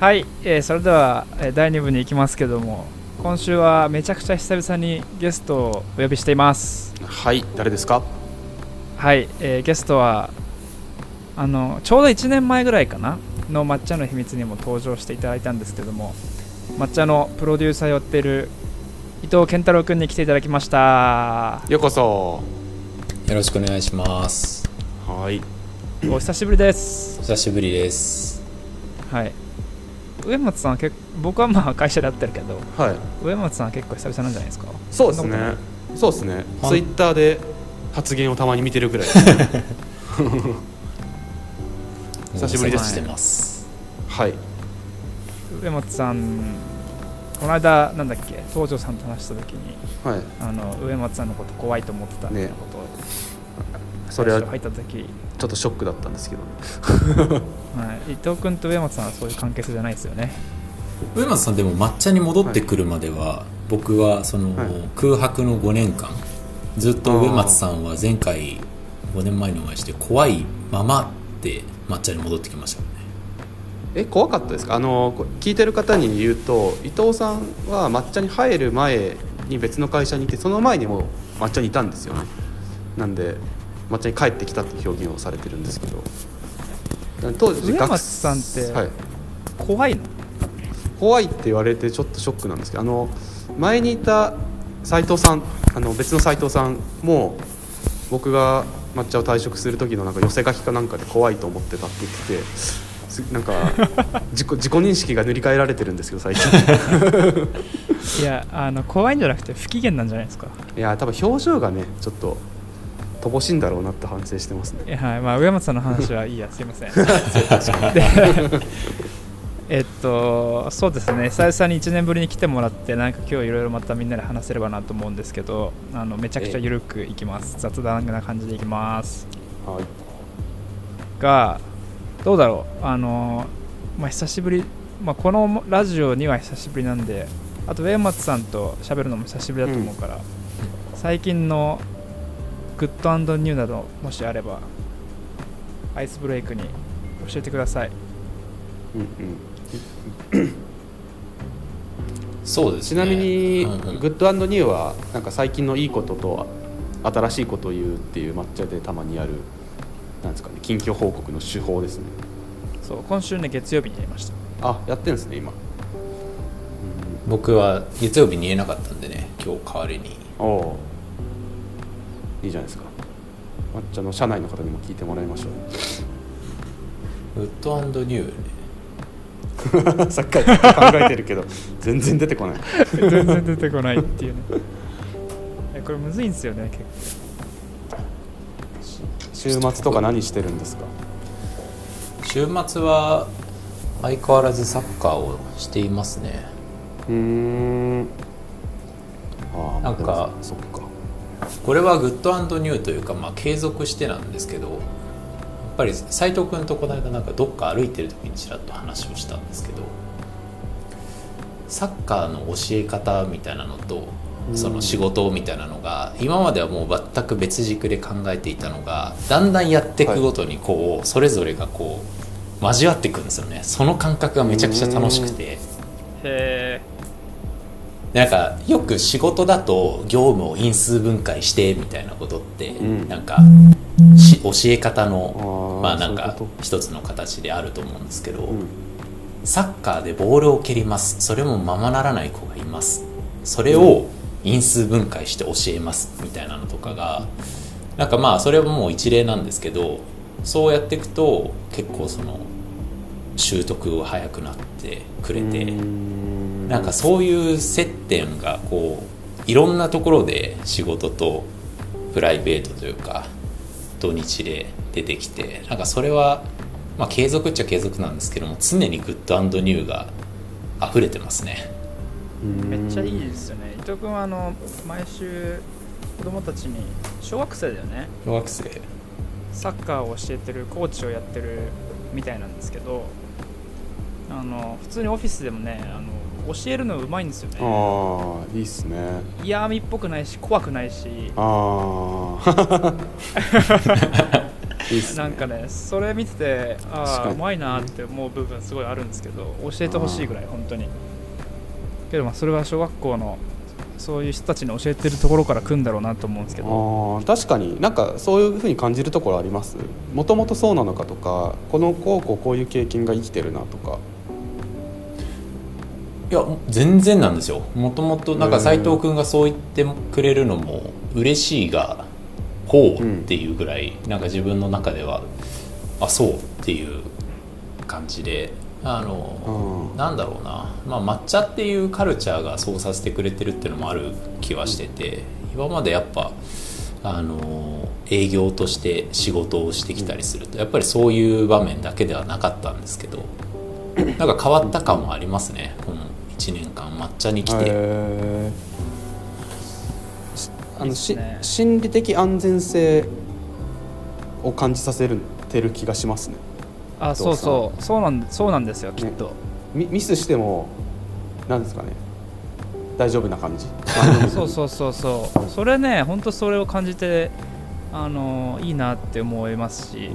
はい、それでは第2部に行きますけども、今週はめちゃくちゃ久々にゲストをお呼びしています。はい、誰ですか？はい、ゲストはちょうど1年前ぐらいかなの抹茶の秘密にも登場していただいたんですけども、抹茶のプロデューサーをやっている伊藤健太郎君に来ていただきました。ようこそ、よろしくお願いします。はい、お久しぶりです。お久しぶりです。はい、植松さんは僕はまあ会社で会ってるけど、はい、植松さんは結構久々なんじゃないですか？そうですね、そうですね。ツイッターで発言をたまに見てるくらい久しぶりです。はい、植松さん、この間なんだっけ、東條さんと話した時に、はい、植松さんのこと怖いと思ってたみたいなことを、ね、それは入った時ちょっとショックだったんですけど、ねはい、伊藤君と植松さんはそういう関係性じゃないですよね。植松さんでも抹茶に戻ってくるまでは、はい、僕はその、はい、空白の5年間ずっと植松さんは前回5年前にお会いして怖いままって抹茶に戻ってきましたよね。怖かったですか？聞いてる方に言うと、伊藤さんは抹茶に入る前に別の会社にいて、その前にも抹茶にいたんですよね。なんで抹茶に帰ってきたって表現をされてるんですけど、当時植松さんって、はい、怖いの？怖いって言われてちょっとショックなんですけど、前にいた斉藤さん、別の斉藤さんも僕が抹茶を退職する時のなんか寄せ書きかなんかで怖いと思ってたって言ってて、なんか自己認識が塗り替えられてるんですけど最近いや、怖いんじゃなくて不機嫌なんじゃないですか？いや、多分表情がねちょっと乏しいんだろうなって反省してますね。はい、まあ、植松さんの話はいいやすいませんそうですね、久々に1年ぶりに来てもらって、なんか今日いろいろまたみんなで話せればなと思うんですけど、めちゃくちゃ緩くいきます、雑談な感じでいきます、はい、がどうだろう、久しぶり、このラジオには久しぶりなんで、あと植松さんと喋るのも久しぶりだと思うから、最近のグッド&ニューなどもしあればアイスブレイクに教えてください。そうですね、ちなみに、グッド&ニューはなんか最近のいいことと新しいことを言うっていう抹茶でたまにやる、なんですかね、近況報告の手法ですね。そう、今週ね月曜日にやりました。あ、やってるんですね今、僕は月曜日に言えなかったんでね、今日代わりに。お、いいじゃないですか。抹茶の社内の方にも聞いてもらいましょう。グッド&ニューねさっきから考えてるけど全然出てこない全然出てこないっていうねこれむずいんですよね。結構週末とか何してるんですか？週末は相変わらずサッカーをしていますね。なんか、そっか、これはグッド&ニューというか、継続してなんですけど、やっぱり斉藤君とこの間なんかどっか歩いてる時にちらっと話をしたんですけど、サッカーの教え方みたいなのとその仕事みたいなのが、今まではもう全く別軸で考えていたのが、だんだんやっていくごとにこうそれぞれがこう交わっていくんですよね。その感覚がめちゃくちゃ楽しくて、へー、なんかよく仕事だと業務を因数分解してみたいなことってなんか教え方のなんか一つの形であると思うんですけど、サッカーでボールを蹴ります、それもままならない子がいます、それを因数分解して教えますみたいなのとかが、なんかそれはもう一例なんですけど、そうやっていくと結構その習得が早くなってくれて、なんかそういう接点がこういろんなところで仕事とプライベートというか土日で出てきて、なんかそれは、継続っちゃ継続なんですけども、常にグッド&ニューが溢れてますね。めっちゃいいですよね。伊藤君は毎週子供たちに、小学生だよね、小学生サッカーを教えてるコーチをやってるみたいなんですけど、普通にオフィスでもね教えるのうまいんですよね。ああ、いいっすね。嫌味っぽくないし怖くないし。ああなんかね、それ見てて、ああうまいなって思う部分すごいあるんですけど、教えてほしいぐらい本当に。けどまあそれは小学校のそういう人たちに教えてるところから来るんだろうなと思うんですけど。あ、確かになんかそういうふうに感じるところあります。もともとそうなのかとか、このこういう経験が生きてるなとか。いや全然なんですよ。もともとなんか斉藤君がそう言ってくれるのも嬉しいが、ほうっていうぐらい、なんか自分の中ではあそうっていう感じで、なんだろうな、まあ、抹茶っていうカルチャーがそうさせてくれてるっていうのもある気はしてて、今までやっぱ営業として仕事をしてきたりするとやっぱりそういう場面だけではなかったんですけど、なんか変わった感はありますね、この1年間抹茶に来て。心理的安全性を感じさせてる気がしますね。あ、そうそう、そうなんですよ、きっと、ね、ミスしてもなんですかね、大丈夫な感じそうそうそうそう、それね、本当それを感じていいなって思いますし、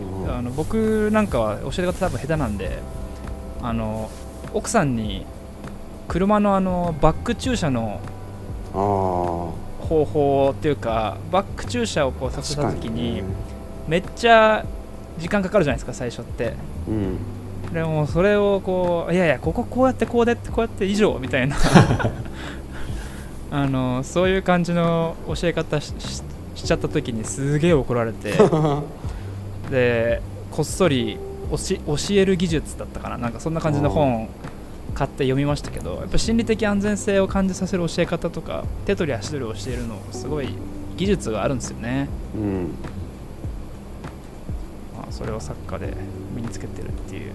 僕なんかは教え方多分下手なんで、奥さんに車のバック駐車の方法っていうか、バック駐車をこうさせた時にめっちゃ時間かかるじゃないですか最初って、うん、でもそれをこう、いやいやこうやってこうでってこうやって以上みたいなそういう感じの教え方 しちゃった時にすげえ怒られてでこっそり教える技術だったかな、なんかそんな感じの本買って読みましたけど、やっぱ心理的安全性を感じさせる教え方とか手取り足取りを教えるのすごい技術があるんですよね、うん、まあ、それを作家で身につけてるっていう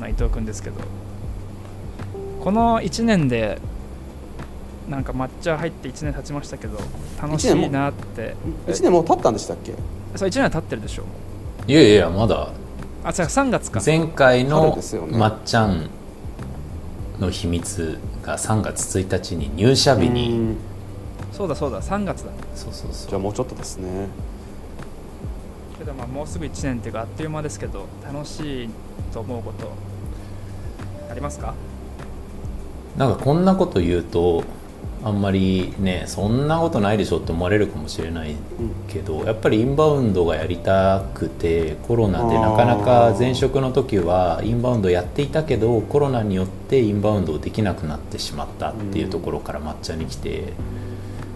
内藤君ですけど、この1年でなんか抹茶入って1年経ちましたけど楽しいなって。1年もう経ったんでしたっけ。そう、1年は経ってるでしょ。いやいやまだ。あ、違う、3月か。前回のまっちゃんの秘密が3月1日に入社日に。そうだそうだ、3月だ。そうそうそう。じゃあもうちょっとですね。けどまあもうすぐ1年っていうかあっという間ですけど、楽しいと思うことありますか？なんかこんなこと言うとあんまりね、そんなことないでしょって思われるかもしれないけど、やっぱりインバウンドがやりたくて、コロナでなかなか前職の時はインバウンドやっていたけどコロナによってインバウンドできなくなってしまったっていうところから抹茶に来て、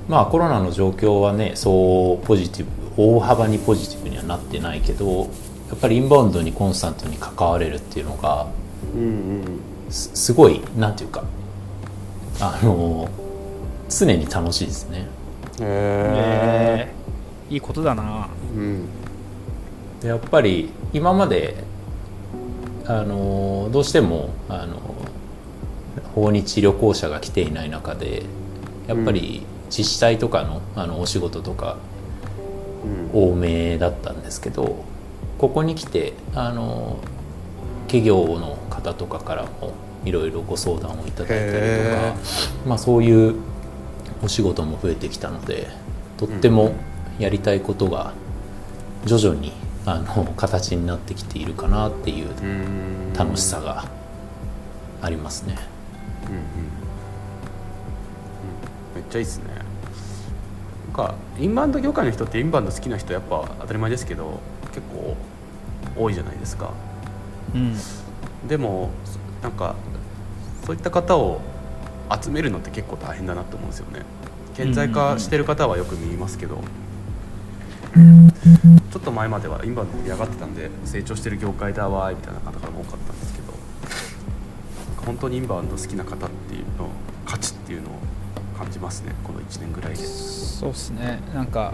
まあコロナの状況はね、そうポジティブ、大幅にポジティブにはなってないけど、やっぱりインバウンドにコンスタントに関われるっていうのがすごい、なんていうか常に楽しいですね。いいことだな、うん、でやっぱり今までどうしても訪日旅行者が来ていない中で、やっぱり自治体とか のお仕事とか多めだったんですけど、ここに来て企業の方とかからもいろいろご相談をいただいたりとか、まあ、そういうお仕事も増えてきたので、とってもやりたいことが徐々に形になってきているかなっていう楽しさがありますね。うんうんうん、めっちゃいいですね。なんかインバウンド業界の人って、インバウンド好きな人やっぱ当たり前ですけど結構多いじゃないですか、うん、でもなんかそういった方を集めるのって結構大変だなと思うんですよね。顕在化してる方はよく見ますけど、ちょっと前まではインバウンドで上がってたんで、成長してる業界だわーみたいな方が多かったんですけど、本当にインバウンド好きな方っていうの価値っていうのを感じますね、この1年ぐらいで。そうですね、なんか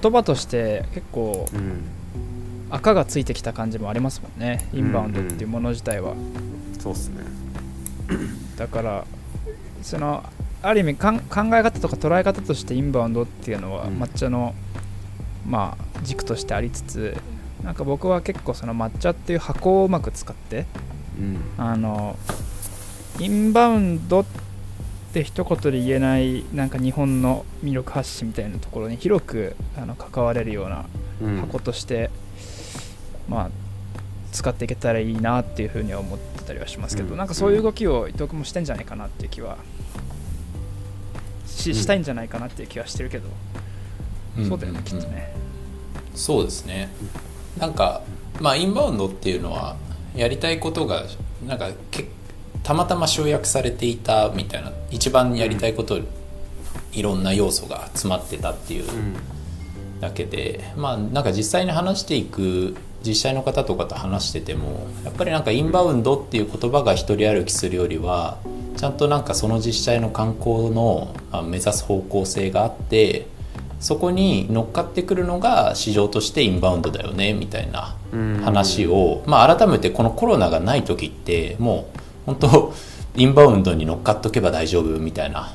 言葉として結構、赤がついてきた感じもありますもんね、インバウンドっていうもの自体は。そうですねだからそのある意味考え方とか捉え方としてインバウンドっていうのは抹茶の、まあ、軸としてありつつ、なんか僕は結構その抹茶っていう箱をうまく使って、インバウンドって一言で言えない、なんか日本の魅力発信みたいなところに広く関われるような箱として、うん、まあ使っていけたらいいなっていうふうには思ってたりはしますけど、うん、なんかそういう動きを伊藤君もしてんじゃないかなっていう気は したいんじゃないかなっていう気はしてるけど、うん、そうだよね、うん、きっとね、うん、そうですね。なんか、まあ、インバウンドっていうのはやりたいことがなんかたまたま集約されていたみたいな、一番やりたいこといろんな要素が詰まってたっていうだけで、まあなんか実際に話していく実際の方とかと話しててもやっぱりなんかインバウンドっていう言葉が一人歩きするよりはちゃんとなんかその自治体の観光の目指す方向性があってそこに乗っかってくるのが市場としてインバウンドだよねみたいな話を、まあ改めてこのコロナがない時ってもう本当インバウンドに乗っかっとけば大丈夫みたいな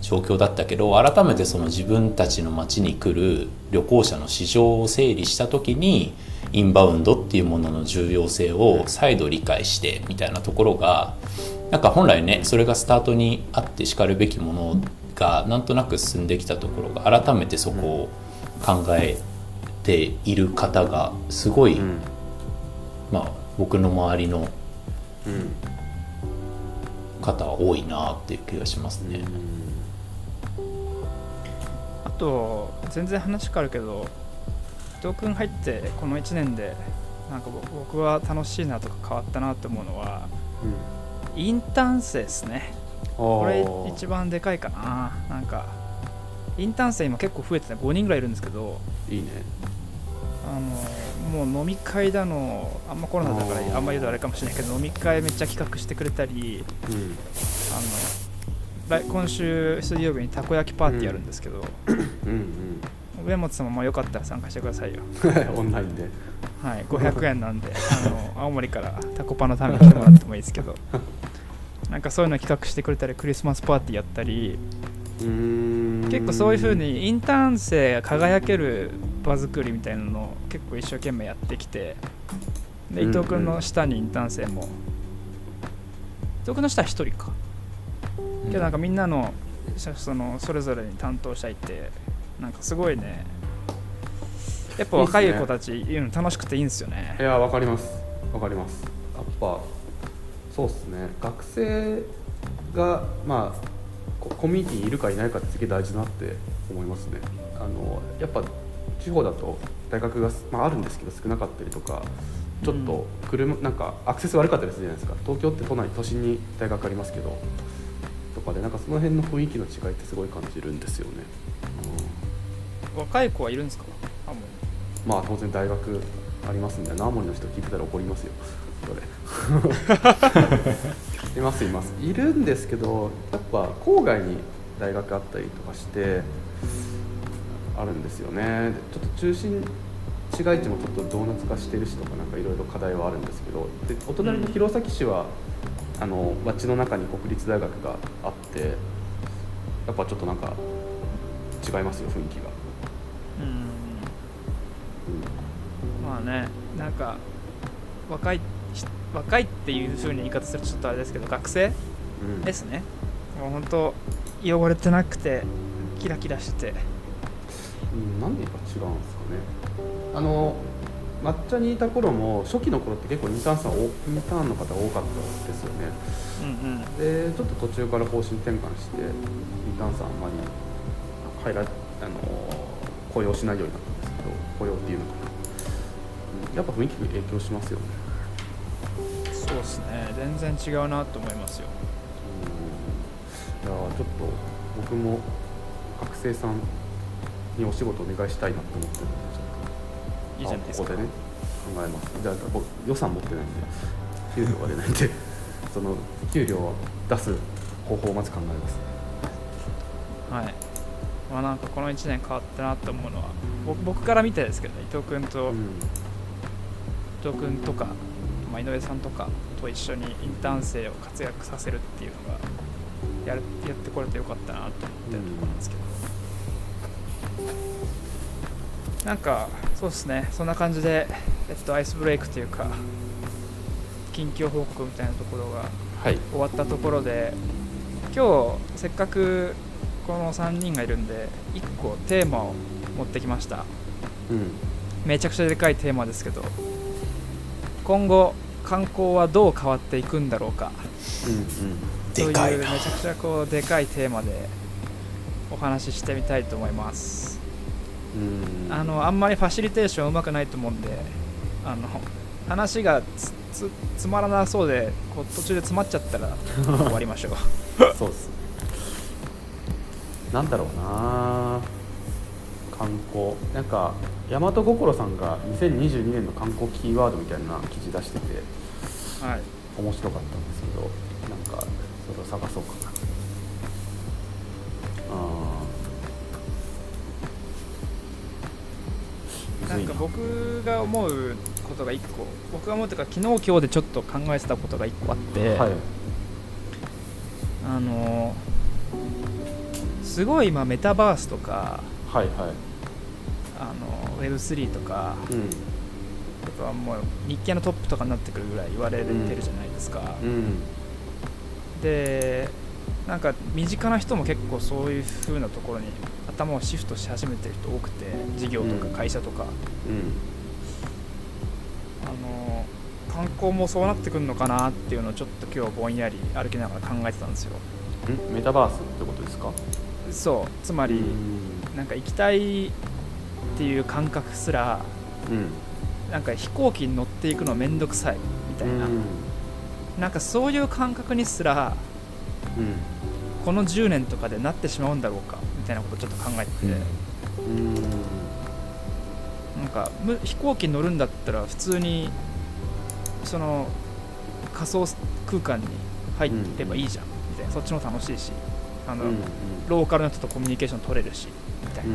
状況だったけど、改めてその自分たちの街に来る旅行者の市場を整理した時にインバウンドっていうものの重要性を再度理解してみたいなところがなんか本来ねそれがスタートにあってしかるべきものがなんとなく進んできたところが改めてそこを考えている方がすごい、まあ僕の周りの方は多いなっていう気がしますね。あと全然話変わるけど伊藤君入ってこの1年でなんか僕は楽しいなとか変わったなと思うのは、うん、インターン生ですね。これ一番でかいかな。なんかインターン生今結構増えてて5人ぐらいいるんですけど、いいね。もう飲み会だのあんまコロナだからあんま言うとあれかもしれないけど飲み会めっちゃ企画してくれたり、うん、今週水曜日にたこ焼きパーティーやるんですけど、うんうん、上本さんもまあよかったら参加してくださいよオンラインで、はい、500円なんで青森からたこパのために来てもらってもいいですけどなんかそういうの企画してくれたりクリスマスパーティーやったり、うーん、結構そういう風にインターン生が輝ける場作りみたいなのを結構一生懸命やってきて、で伊藤君の下にインターン生も、うんうん、伊藤君の下は1人か、うん、けどなんかみんな のそれぞれに担当者いてなんかすごいね、やっぱ若い子たちいるの楽しくていいんですよね。いやわかりますわかります。やっぱそうですね、学生がまあコミュニティにいるかいないかってすげえ大事だなって思いますね。やっぱ地方だと大学が、まあ、あるんですけど少なかったりとかちょっと車、うん、なんかアクセス悪かったりするじゃないですか。東京って都内都心に大学ありますけどとかでなんかその辺の雰囲気の違いってすごい感じるんですよね、うん、若い子はいるんですか？まあ当然大学ありますんで青森の人聞いてたら怒りますよそれいますいますいるんですけどやっぱ郊外に大学あったりとかしてあるんですよね。ちょっと中心市街地もちょっとドーナツ化してるしとかなんかいろいろ課題はあるんですけど、でお隣の弘前市は町の中に国立大学があってやっぱちょっとなんか違いますよ雰囲気が。うん、まあね、なんか若いっていう風に言い方するとちょっとあれですけど学生ですね、うん、もう本当汚れてなくてキラキラしてて、うん、何年か違うんですかね。抹茶にいた頃も初期の頃って結構インターンの方が多かったですよね、うんうん、でちょっと途中から方針転換してインターンさんあんまり雇用しないようになったんですけど雇用っていうのかな、やっぱ雰囲気に影響しますよね。そうですね、全然違うなと思いますよ。いやちょっと僕も学生さんにお仕事お願いしたいなと思ってるのでちょっといいじゃないですか、ここでね考えます。じゃあ僕予算持ってないんで給料が出ないんでその給料を出す方法をまず考えます。はい、まあ、なんかこの1年変わったなと思うのは僕から見てですけど、ね、伊藤君と、うん、伊藤君とか井上さんとかと一緒にインターン生を活躍させるっていうのがやってこれてよかったなと思ってるところなんですけど、うん、なんかそうですね、そんな感じで、アイスブレイクというか近況報告みたいなところが終わったところで、はい、今日せっかくこの3人がいるんで1個テーマを持ってきました。めちゃくちゃでかいテーマですけど、今後観光はどう変わっていくんだろうか、でかいな、めちゃくちゃこうでかいテーマでお話ししてみたいと思います。あんまりファシリテーションうまくないと思うんで、話がつまらなそうでこう途中で詰まっちゃったら終わりましょうそうっす、なんだろうな、観光、なんか大和心さんが2022年の観光キーワードみたいな記事出してて、はい、面白かったんですけど、なんかそれを探そうかな。なんか僕が思うことが1個、僕が思うというか昨日今日でちょっと考えてたことが1個あって、はい、すごい今メタバースとか、はいはい、Web3 とか、やっぱもう日経のトップとかになってくるぐらい言われてるじゃないですか、でなんか身近な人も結構そういう風なところに頭をシフトし始めてる人多くて、事業とか会社とか、観光もそうなってくるのかなっていうのをちょっと今日ぼんやり歩きながら考えてたんですよ。メタバースってことですか？そう、つまりなんか行きたいっていう感覚すら、なんか飛行機に乗っていくのめんどくさいみたいな、なんかそういう感覚にすら、この10年とかでなってしまうんだろうかみたいなことをちょっと考えてて、なんか飛行機に乗るんだったら普通にその仮想空間に入ればいいじゃんみたいな、そっちも楽しいし、ローカルの人とコミュニケーション取れるしみたいな、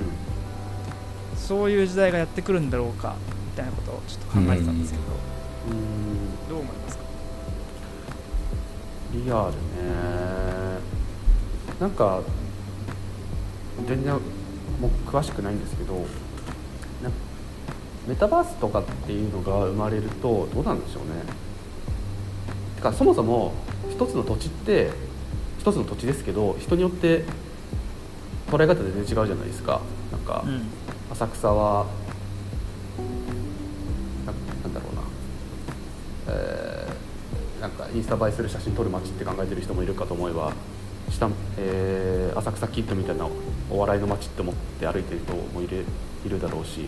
そういう時代がやってくるんだろうかみたいなことをちょっと考えてたんですけど、どう思いますか？リアルね、なんか全然もう詳しくないんですけど、メタバースとかっていうのが生まれるとどうなんでしょうね。てかそもそも一つの土地って一つの土地ですけど、人によって捉え方全然違うじゃないですか。なんか浅草はなんだろうな、なんかインスタ映えする写真撮る街って考えてる人もいるかと思えば、浅草キッドみたいなお笑いの街って思って歩いてる人もいるだろうし、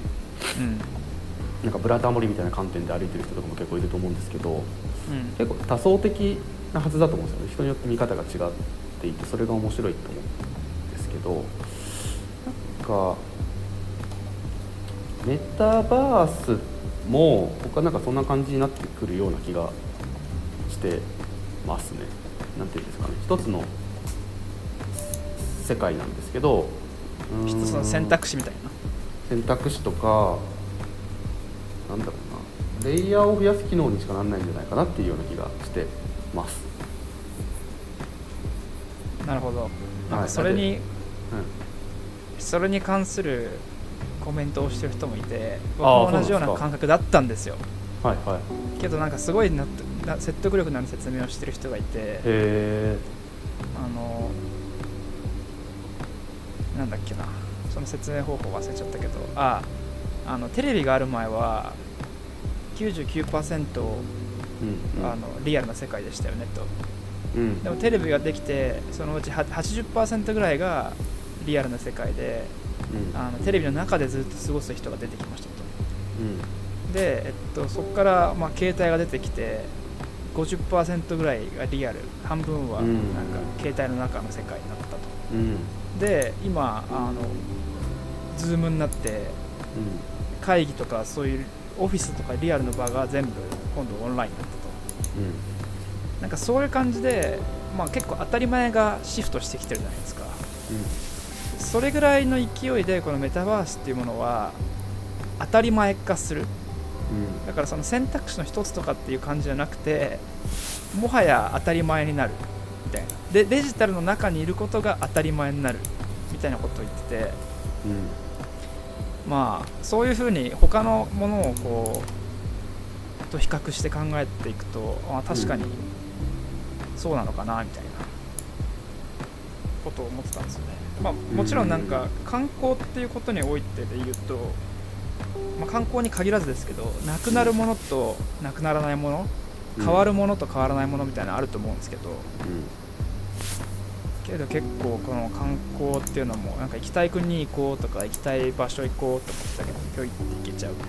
なんかブラタモリみたいな観点で歩いてる人とかも結構いると思うんですけど、結構多層的なはずだと思うんですよね。人によって見方が違っていて、それが面白いと思うんですけど、なんかメタバースも僕はなんかそんな感じになってくるような気がしてますね。なんていうんですかね、一つの世界なんですけど、一つの選択肢みたいな、選択肢とか、なんだろうな、レイヤーを増やす機能にしかならないんじゃないかなっていうような気がしてます。なるほど、なんかそれに関するコメントをしてる人もいて、僕も同じような感覚だったんですよ。はいはい、けどなんかすごい説得力のある説明をしてる人がいて、なんだっけな、その説明方法忘れちゃったけど、テレビがある前は 99% リアルな世界でしたよねと、でもテレビができてそのうち 80% ぐらいがリアルな世界で、テレビの中でずっと過ごす人が出てきましたと、で、そこから、携帯が出てきて 50% ぐらいがリアル、半分はなんか携帯の中の世界になったと、で今ズームになって、会議とかそういうオフィスとかリアルの場が全部今度オンラインになったと、なんかそういう感じで、結構当たり前がシフトしてきてるじゃないですか、それぐらいの勢いでこのメタバースっていうものは当たり前化する、だからその選択肢の一つとかっていう感じじゃなくて、もはや当たり前になるみたいな、でデジタルの中にいることが当たり前になるみたいなことを言ってて、そういうふうに他のものをこうと比較して考えていくと、確かにそうなのかなみたいなことを思ってたんですよね。もちろんなんか観光っていうことにおいてで言うと、まあ、観光に限らずですけど、なくなるものとなくならないもの、変わるものと変わらないものみたいなのあると思うんですけど、けど結構この観光っていうのもなんか行きたい国に行こうとか行きたい場所行こうとかだけどぴょいって行けちゃうみた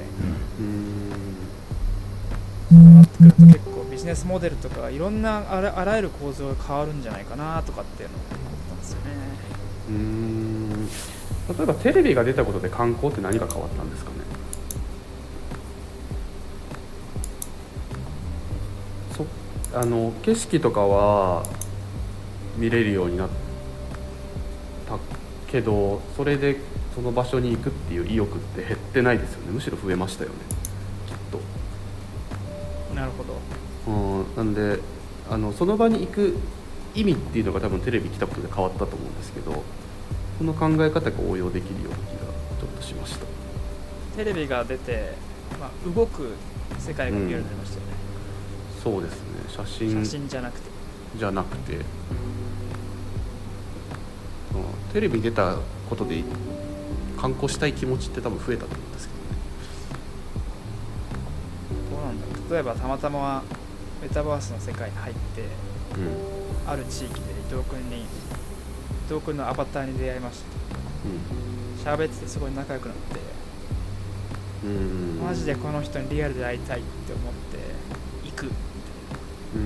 いな、そうなってくると結構ビジネスモデルとかいろんなあらゆる構造が変わるんじゃないかなとかっていうのを思ったんですよね。例えばテレビが出たことで観光って何が変わったんですかね。景色とかは見れるようになったけど、それでその場所に行くっていう意欲って減ってないですよね。むしろ増えましたよね、きっと。なるほど。なんでその場に行く意味っていうのが多分テレビ来たことで変わったと思うんですけど、その考え方が応用できるような気がちょっとしました。テレビが出て、まあ、動く世界が見えるようになりましたよね。そうですね。写真じゃなくて、テレビに出たことで観光したい気持ちって多分増えたと思うんですけどね。どうなんだろう。例えばたまたまメタバースの世界に入って、ある地域で伊藤君のアバターに出会いましたと。喋っててすごい仲良くなって、マジでこの人にリアルで会いたいって思って行くみたいな。そ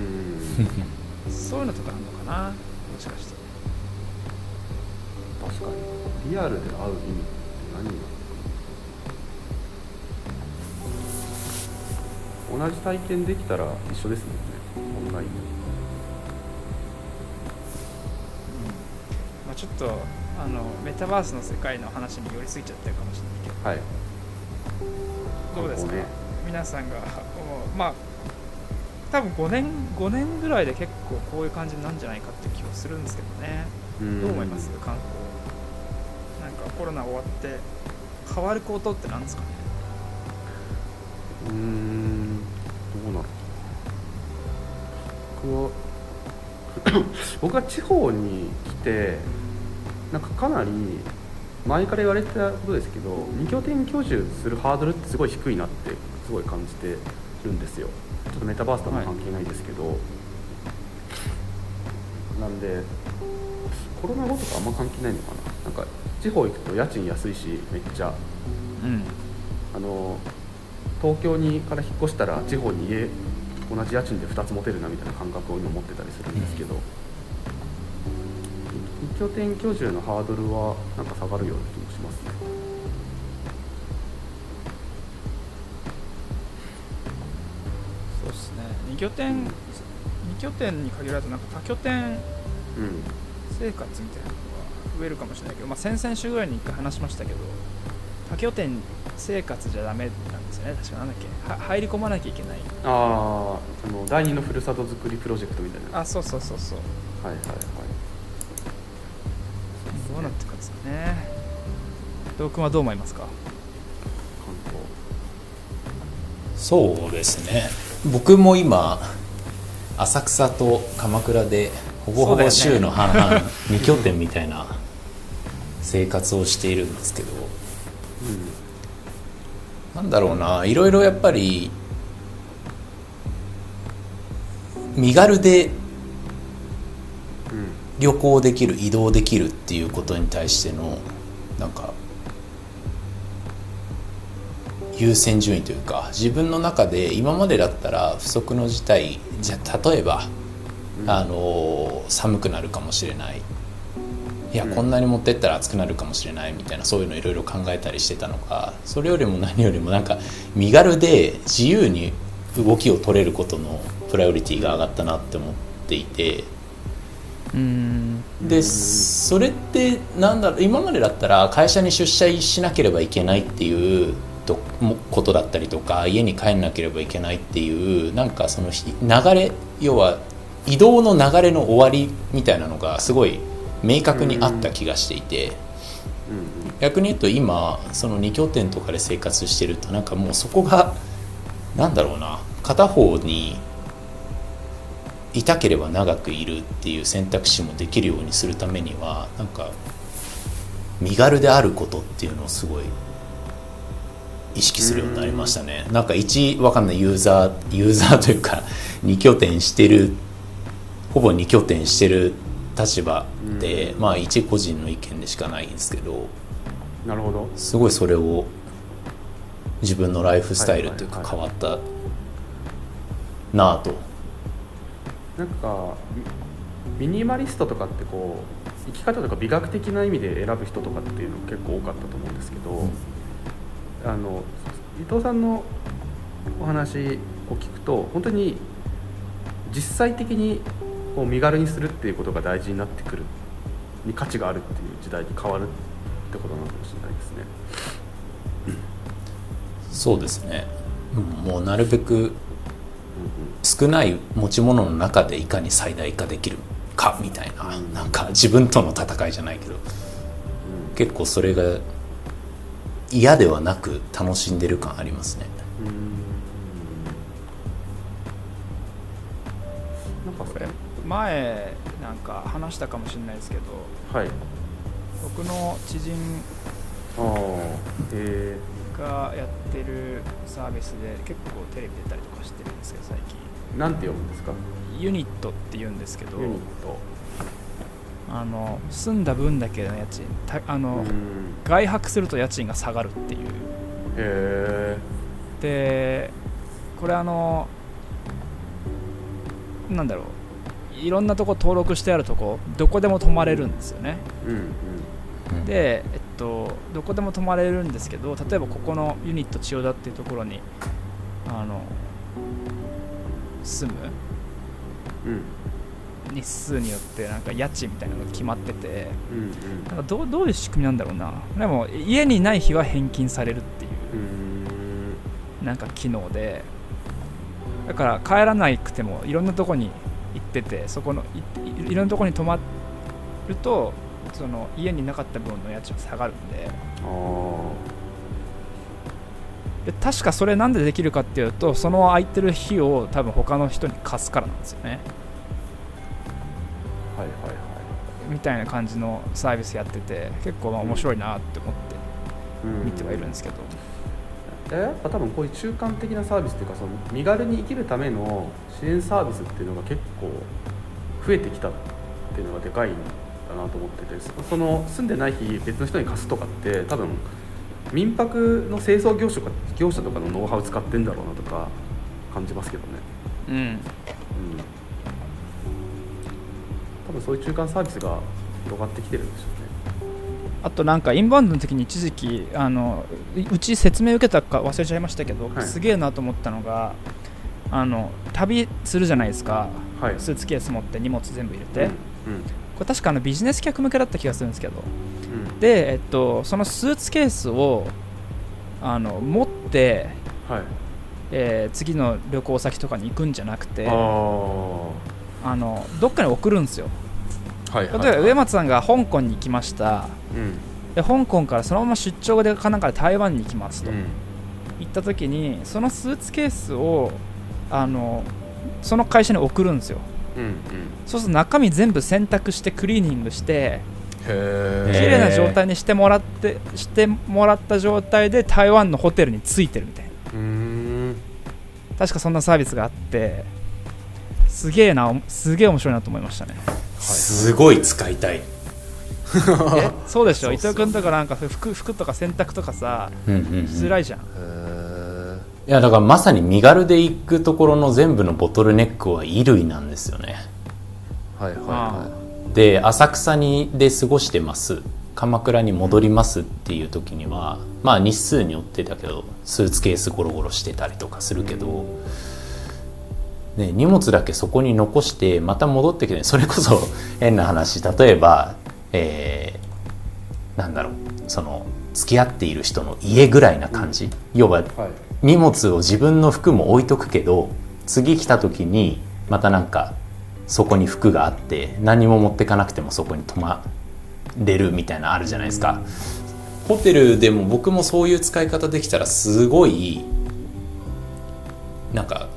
ういうのとかあるのかな、もしかして。確かにリアルで会う意味って何なのか。同じ体験できたら一緒ですもんね、オンラインで。まあ、ちょっとメタバースの世界の話に寄りすぎちゃってるかもしれないけど、はい、どうですか、ね、皆さんが。まあ多分5年ぐらいで結構こういう感じなんじゃないかって気はするんですけどね。どう思います、観光。なんかコロナ終わって変わることってなんですかね。どうなる。僕は地方に来て、なんかかなり前から言われてたことですけど、2拠点居住するハードルってすごい低いなってすごい感じてるんですよ。ちょっとメタバースとは関係ないですけど、なんでコロナ後とかあんま関係ないのかな。なんか地方行くと家賃安いしめっちゃ、東京にから引っ越したら地方に家同じ家賃で2つ持てるなみたいな感覚を今持ってたりするんですけど、2拠点居住のハードルはなんか下がるような気もしますね。そうですね。2拠点に限らずなんか多拠点生活みたいなのが増えるかもしれないけど、まあ、先々週ぐらいに1回話しましたけど、多拠点生活じゃダメなんですよね。確かなんだっけ、入り込まなきゃいけない。ああ、第二のふるさとづくりプロジェクトみたいな。あ、そう。はいはいはい。どうなってくるんですかね。伊藤君はどう思いますか。観光。そうですね。僕も今浅草と鎌倉でほぼ週の半々、2拠点みたいな生活をしているんですけど、なんだろうな、いろいろやっぱり身軽で旅行できる、移動できるっていうことに対してのなんか優先順位というか、自分の中で今までだったら不測の事態じゃ、例えば寒くなるかもしれない、いやこんなに持ってったら暑くなるかもしれないみたいな、そういうのいろいろ考えたりしてたのか、それよりも何よりもなんか身軽で自由に動きを取れることのプライオリティが上がったなって思っていて、でそれってなんだろう、今までだったら会社に出社しなければいけないっていうことだったりとか、家に帰んなければいけないっていう、なんかその流れ、要は移動の流れの終わりみたいなのがすごい明確にあった気がしていて、逆に言うと今その2拠点とかで生活してると、なんかもうそこがなんだろうな、片方にいたければ長くいるっていう選択肢もできるようにするためには、なんか身軽であることっていうのをすごい意識するようになりましたね。なんか1わかんないユーザーというかほぼ2拠点してる立場で、まあ一個人の意見でしかないんですけど、なるほど、すごいそれを自分のライフスタイルというか変わったなぁと。なんかミニマリストとかってこう生き方とか美学的な意味で選ぶ人とかっていうの結構多かったと思うんですけど、伊藤さんのお話を聞くと本当に実際的にこう身軽にするっていうことが大事になってくるに価値があるっていう時代に変わるってことなのかもしれないですね。そうですね、もうなるべく少ない持ち物の中でいかに最大化できるかみたいな、なんか自分との戦いじゃないけど、結構それが嫌ではなく楽しんでる感ありますね。なんかこれ前なんか話したかもしれないですけど、はい、僕の知人がやってるサービスで結構テレビ出たりとかしてるんですけど、最近なんて呼ぶんですか？ユニットって言うんですけど、ユニット、住んだ分だけの家賃、外泊すると家賃が下がるっていう。へー。でこれなんだろう、いろんなとこ登録してあるとこどこでも泊まれるんですよね、で、どこでも泊まれるんですけど、例えばここのユニット千代田っていうところに住む、日数によってなんか家賃みたいなのが決まってて、なんかどういう仕組みなんだろうな。でも家にない日は返金されるっていう、なんか機能で、だから帰らなくてもいろんなとこに行ってて、そこのいろんなとこに泊まるとその家になかった分の家賃が下がるんで、確かそれなんでできるかっていうと、その空いてる日を多分他の人に貸すからなんですよね。はいはいはい、みたいな感じのサービスやってて、結構まあ面白いなって思って見てはいるんですけど、やっぱ多分こういう中間的なサービスというか、その身軽に生きるための支援サービスっていうのが結構増えてきたっていうのがでかいんだなと思ってて、その住んでない日別の人に貸すとかって多分民泊の清掃業者とかのノウハウ使ってんだろうなとか感じますけどね。多分そういう中間サービスが広がってきてるんでしょうね。あとなんかインバウンドの時に一時期うち説明受けたか忘れちゃいましたけど、すげえなと思ったのが、旅するじゃないですか、スーツケース持って荷物全部入れて、これ確かビジネス客向けだった気がするんですけど、で、そのスーツケースを持って、次の旅行先とかに行くんじゃなくて、どっかに送るんですよ。例えば上松さんが香港に行きました、で香港からそのまま出張でなんかで台湾に行きますと、行った時にそのスーツケースをその会社に送るんですよ、そうすると中身全部洗濯してクリーニングして、きれいな状態にしてもらった状態で台湾のホテルに着いてるみたいな。確かそんなサービスがあって、すげえ面白いなと思いましたね。すごい使いたいそうでしょ、伊藤君とかなんか服とか洗濯とかさ、しづらいじゃん。いやだからまさに身軽で行くところの全部のボトルネックは衣類なんですよね。で浅草にで過ごしてます、鎌倉に戻りますっていう時には、まあ日数によってだけどスーツケースゴロゴロしてたりとかするけど、ね、荷物だけそこに残してまた戻ってきて、それこそ変な話、例えば、なんだろう、その付き合っている人の家ぐらいな感じ、要は荷物を自分の服も置いとくけど、次来た時にまたなんかそこに服があって何も持ってかなくてもそこに泊まれるみたいなのあるじゃないですか。ホテルでも僕もそういう使い方できたらすごいなんか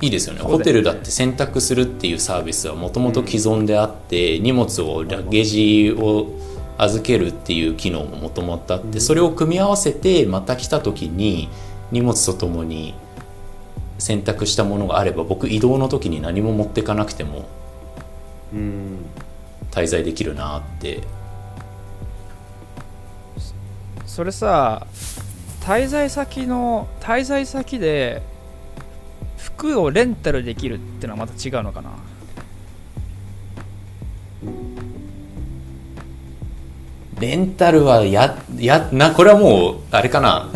いいですよね。ホテルだって洗濯するっていうサービスはもともと既存であって、荷物をラッゲージを預けるっていう機能ももともとあって、それを組み合わせてまた来た時に荷物とともに選択したものがあれば、僕移動の時に何も持ってかなくても滞在できるなって。それさ、滞在先で服をレンタルできるってのはまた違うのかな。レンタルはやな、これはもうあれかな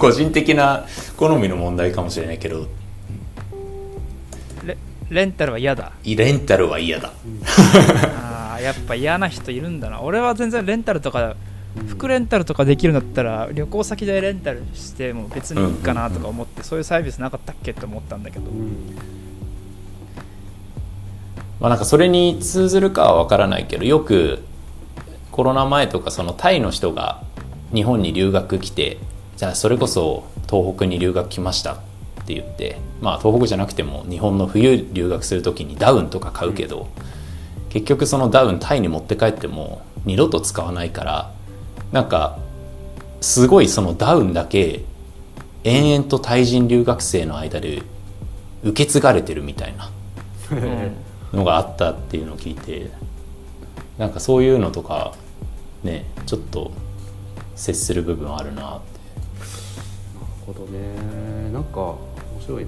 個人的な好みの問題かもしれないけど、レンタルは嫌だ。レンタルは嫌だ、あ、やっぱ嫌な人いるんだな。俺は全然レンタルとか服レンタルとかできるんだったら旅行先でレンタルしても別にいいかなとか思って、そういうサービスなかったっけって思ったんだけど、まあ、なんかそれに通ずるかは分からないけど、よくコロナ前とかそのタイの人が日本に留学来て、じゃあそれこそ東北に留学来ましたって言って、まあ、東北じゃなくても日本の冬留学するときにダウンとか買うけど、結局そのダウンタイに持って帰っても二度と使わないから、なんかすごいそのダウンだけ延々とタイ人留学生の間で受け継がれてるみたいなのがあったっていうのを聞いて、なんかそういうのとかね、ちょっと接する部分あるなって。なるほどね。なんか面白い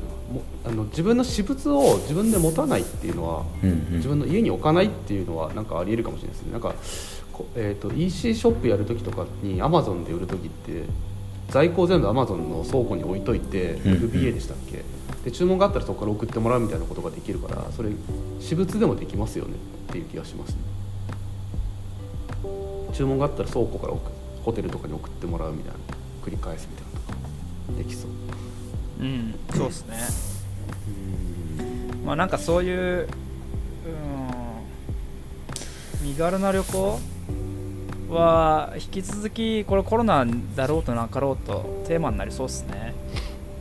な。自分の私物を自分で持たないっていうのは、自分の家に置かないっていうのはなんかありえるかもしれないですね。なんか、EC ショップやるときとかに Amazon で売るときって在庫全部 Amazon の倉庫に置いといて、FBA でしたっけ、で注文があったらそこから送ってもらうみたいなことができるから、それ私物でもできますよねっていう気がしますね。注文があったら倉庫からホテルとかに送ってもらうみたいな、繰り返すみたいなとかできそう。うん、そうですね。まあなんかそういう、身軽な旅行は引き続き、これコロナだろうとなかろうとテーマになりそうですね。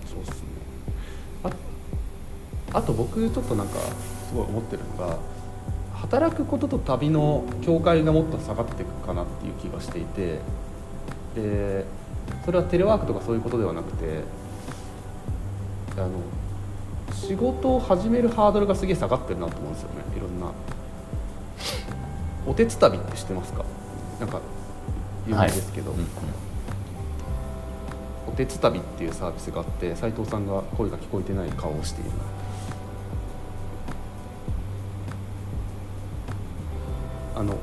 そうですね。あと僕ちょっとなんかすごい思ってるのが、働くことと旅の境界がもっと下がっていくかなっていう気がしていて、でそれはテレワークとかそういうことではなくて、仕事を始めるハードルがすげえ下がってるなと思うんですよね。いろんなおてつ旅って知ってますか？なんか有名ですけど、おてつ旅っていうサービスがあって、斉藤さんが声が聞こえてない顔をしている。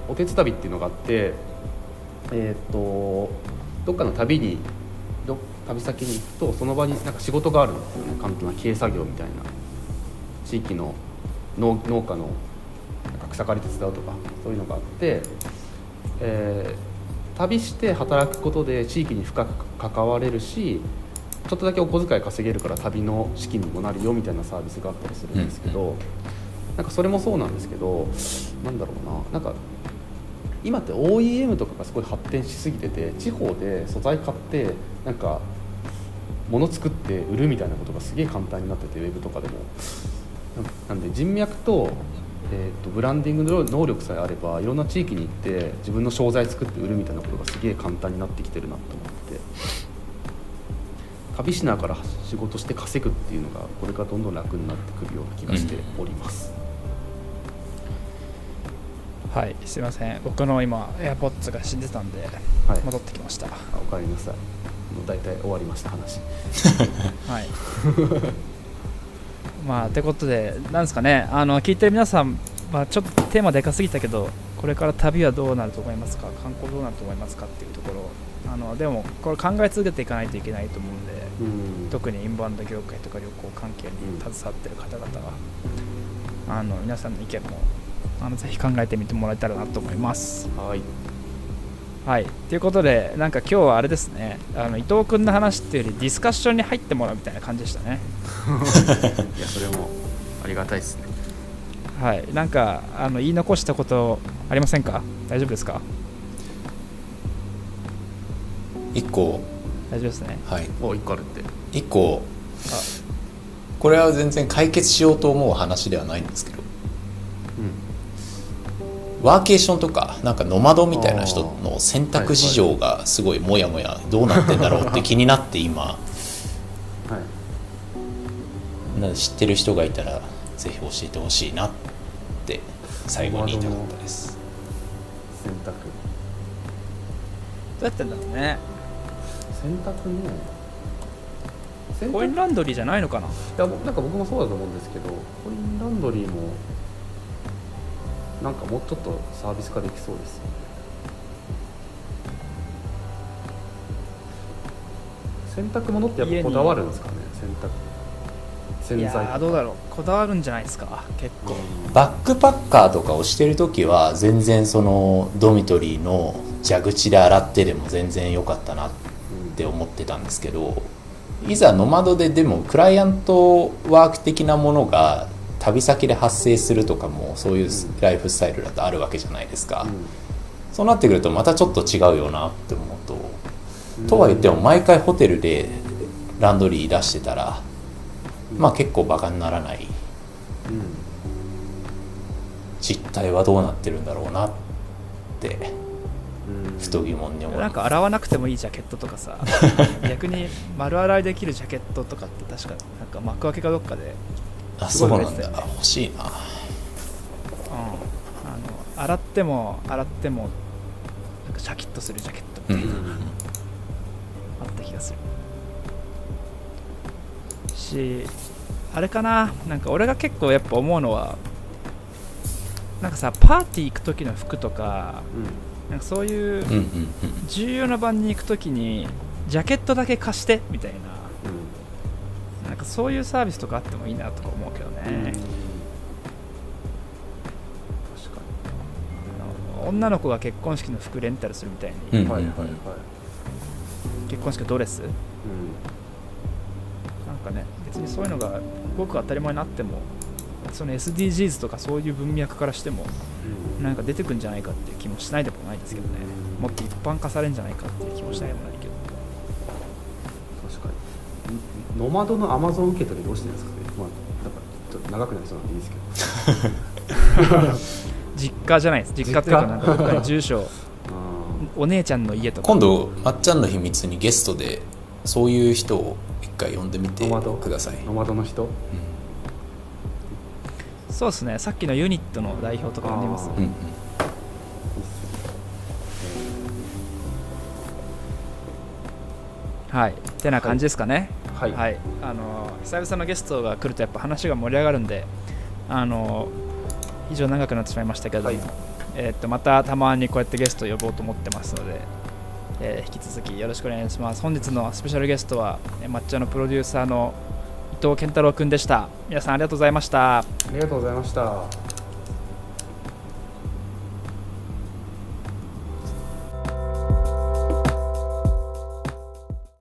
おてつ旅っていうのがあって、どっかの旅先に行くと、その場になんか仕事があるんですよね。簡単な軽作業みたいな、地域の 農家のなんか草刈り手伝うとかそういうのがあって、旅して働くことで地域に深く関われるし、ちょっとだけお小遣い稼げるから旅の資金にもなるよみたいなサービスがあったりするんですけど、なんかそれもそうなんですけど、なんだろうな、なんか今って OEM とかがすごい発展しすぎてて、地方で素材買ってなんか物作って売るみたいなことがすげえ簡単になってて、ウェブとかでもなんで、人脈と、ブランディングの能力さえあれば、いろんな地域に行って自分の商材作って売るみたいなことがすげえ簡単になってきてるなと思って、旅しながら仕事して稼ぐっていうのがこれからどんどん楽になってくるような気がしております。はい、すいません、僕の今エアポッツが死んでたんで、戻ってきました。おかえりなさい。もう大体終わりました話はいまあってことで、なんですかね、聞いてる皆さん、ちょっとテーマでかすぎたけど、これから旅はどうなると思いますか、観光どうなると思いますかっていうところを、でもこれ考え続けていかないといけないと思うんで、特にインバウンド業界とか旅行関係に携わっている方々は、皆さんの意見もぜひ考えてみてもらえたらなと思います。はい、はい、ということで、なんか今日はあれですね、伊藤君の話っていうよりディスカッションに入ってもらうみたいな感じでしたねいや、それもありがたいですね。はい、なんか言い残したことありませんか？大丈夫ですか？1個大丈夫ですね。はい、もう1個あるって。1個これは全然解決しようと思う話ではないんですけど、ワーケーションとかなんかノマドみたいな人の選択事情がすごいもやもやどうなってんだろうって気になって今、はい、なんで知ってる人がいたらぜひ教えてほしいなって最後に言いたかったです。選択どうやってんだろうね。選択ね、コインランドリーじゃないのかな。いや、なんか僕もそうだと思うんですけど、コインランドリーもなんかもうちょっとサービス化できそうですよね。洗濯物ってやっぱこだわるんですかね。洗濯洗剤とか。いやどうだろう、こだわるんじゃないですか結構。バックパッカーとかをしてるときは全然そのドミトリーの蛇口で洗ってでも全然良かったなって思ってたんですけど、いざノマドででもクライアントワーク的なものが旅先で発生するとかもそういうライフスタイルだとあるわけじゃないですか、うん、そうなってくるとまたちょっと違うよなって思うと、うん、とは言っても毎回ホテルでランドリー出してたら、まあ結構バカにならない、うん、実態はどうなってるんだろうなってふと疑問に思います。なんか洗わなくてもいいジャケットとかさ逆に丸洗いできるジャケットとかって確かなんか幕開けかどっかで。あ、そうなんだ、欲しいな。うん、洗ってもなんかシャキッとするジャケットみたいな、うん、あった気がするし、あれかな、なんか俺が結構やっぱ思うのはなんかさ、パーティー行く時の服とか、うん、なんかそういう重要な場に行く時にジャケットだけ貸してみたいな。なんかそういうサービスとかあってもいいなとか思うけどね。確かに。女の子が結婚式の服レンタルするみたいに、うん、はいはいはい、結婚式のドレス、うん、なんかね、別にそういうのがごく当たり前になっても、その SDGs とかそういう文脈からしても、うん、なんか出てくんじゃないかっていう気もしないでもないですけどね。もっと一般化されるんじゃないかっていう気もしないでもないけど。ノマドのアマゾン受け取りどうしてるんですかね。まあ、だからちょっと長くなりそうなんでいいですけど実家じゃないです。実家っていうか、なんか住所お姉ちゃんの家とか。今度まっちゃんの秘密にゲストでそういう人を一回呼んでみてください。ノマドの人、うん、そうですね、さっきのユニットの代表とか呼んでます、うんうん、はい、ってな感じですかね。はいはい、久々のゲストが来るとやっぱ話が盛り上がるんで、非常に長くなってしまいましたけど、はい、またたまにこうやってゲストを呼ぼうと思ってますので、引き続きよろしくお願いします。本日のスペシャルゲストは抹茶のプロデューサーの伊藤健太郎くんでした。皆さんありがとうございました。ありがとうございました。